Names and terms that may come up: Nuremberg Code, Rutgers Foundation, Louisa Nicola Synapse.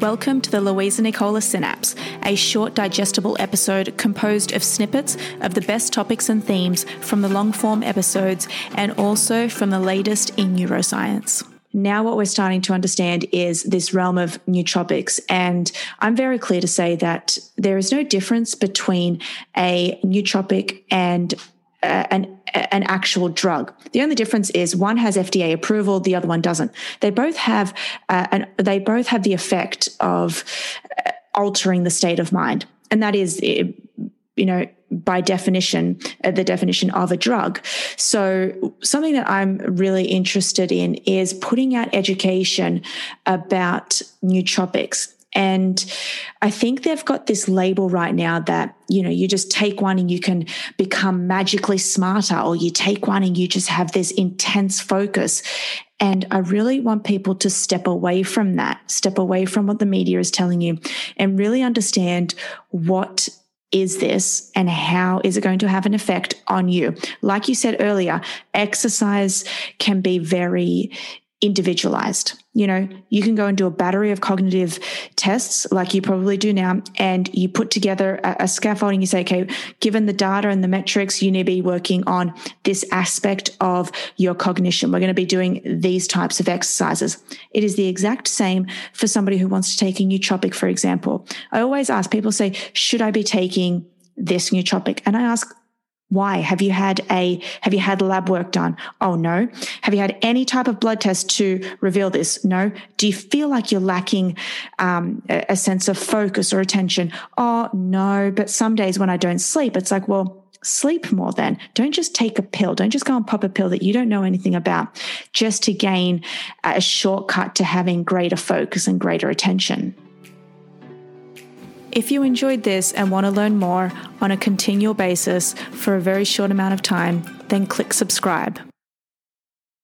Welcome to the Louisa Nicola Synapse, a short digestible episode composed of snippets of the best topics and themes from the long-form episodes and also from the latest in neuroscience. Now what we're starting to understand is this realm of nootropics, and I'm very clear to say that there is no difference between a nootropic and an actual drug. The only difference is one has FDA approval, the other one doesn't. They both have they both have the effect of altering the state of mind, and that is, by definition, the definition of a drug. So something that I'm really interested in is putting out education about nootropics. And I think they've got this label right now that, you just take one and you can become magically smarter, or you take one and you just have this intense focus. And I really want people to step away from that, step away from what the media is telling you, and really understand what is this and how is it going to have an effect on you. Like you said earlier, exercise can be very individualized. You can go and do a battery of cognitive tests like you probably do now, and you put together a scaffold and you say, okay, given the data and the metrics, you need to be working on this aspect of your cognition. We're going to be doing these types of exercises. It is the exact same for somebody who wants to take a nootropic, for example. I always ask people, say, should I be taking this nootropic? And I ask, why? Have you had lab work done? Oh, no. Have you had any type of blood test to reveal this? No. Do you feel like you're lacking a sense of focus or attention? Oh, no. But some days when I don't sleep, it's like, well, sleep more then. Don't just take a pill. Don't just go and pop a pill that you don't know anything about just to gain a shortcut to having greater focus and greater attention. If you enjoyed this and want to learn more on a continual basis for a very short amount of time, then click subscribe.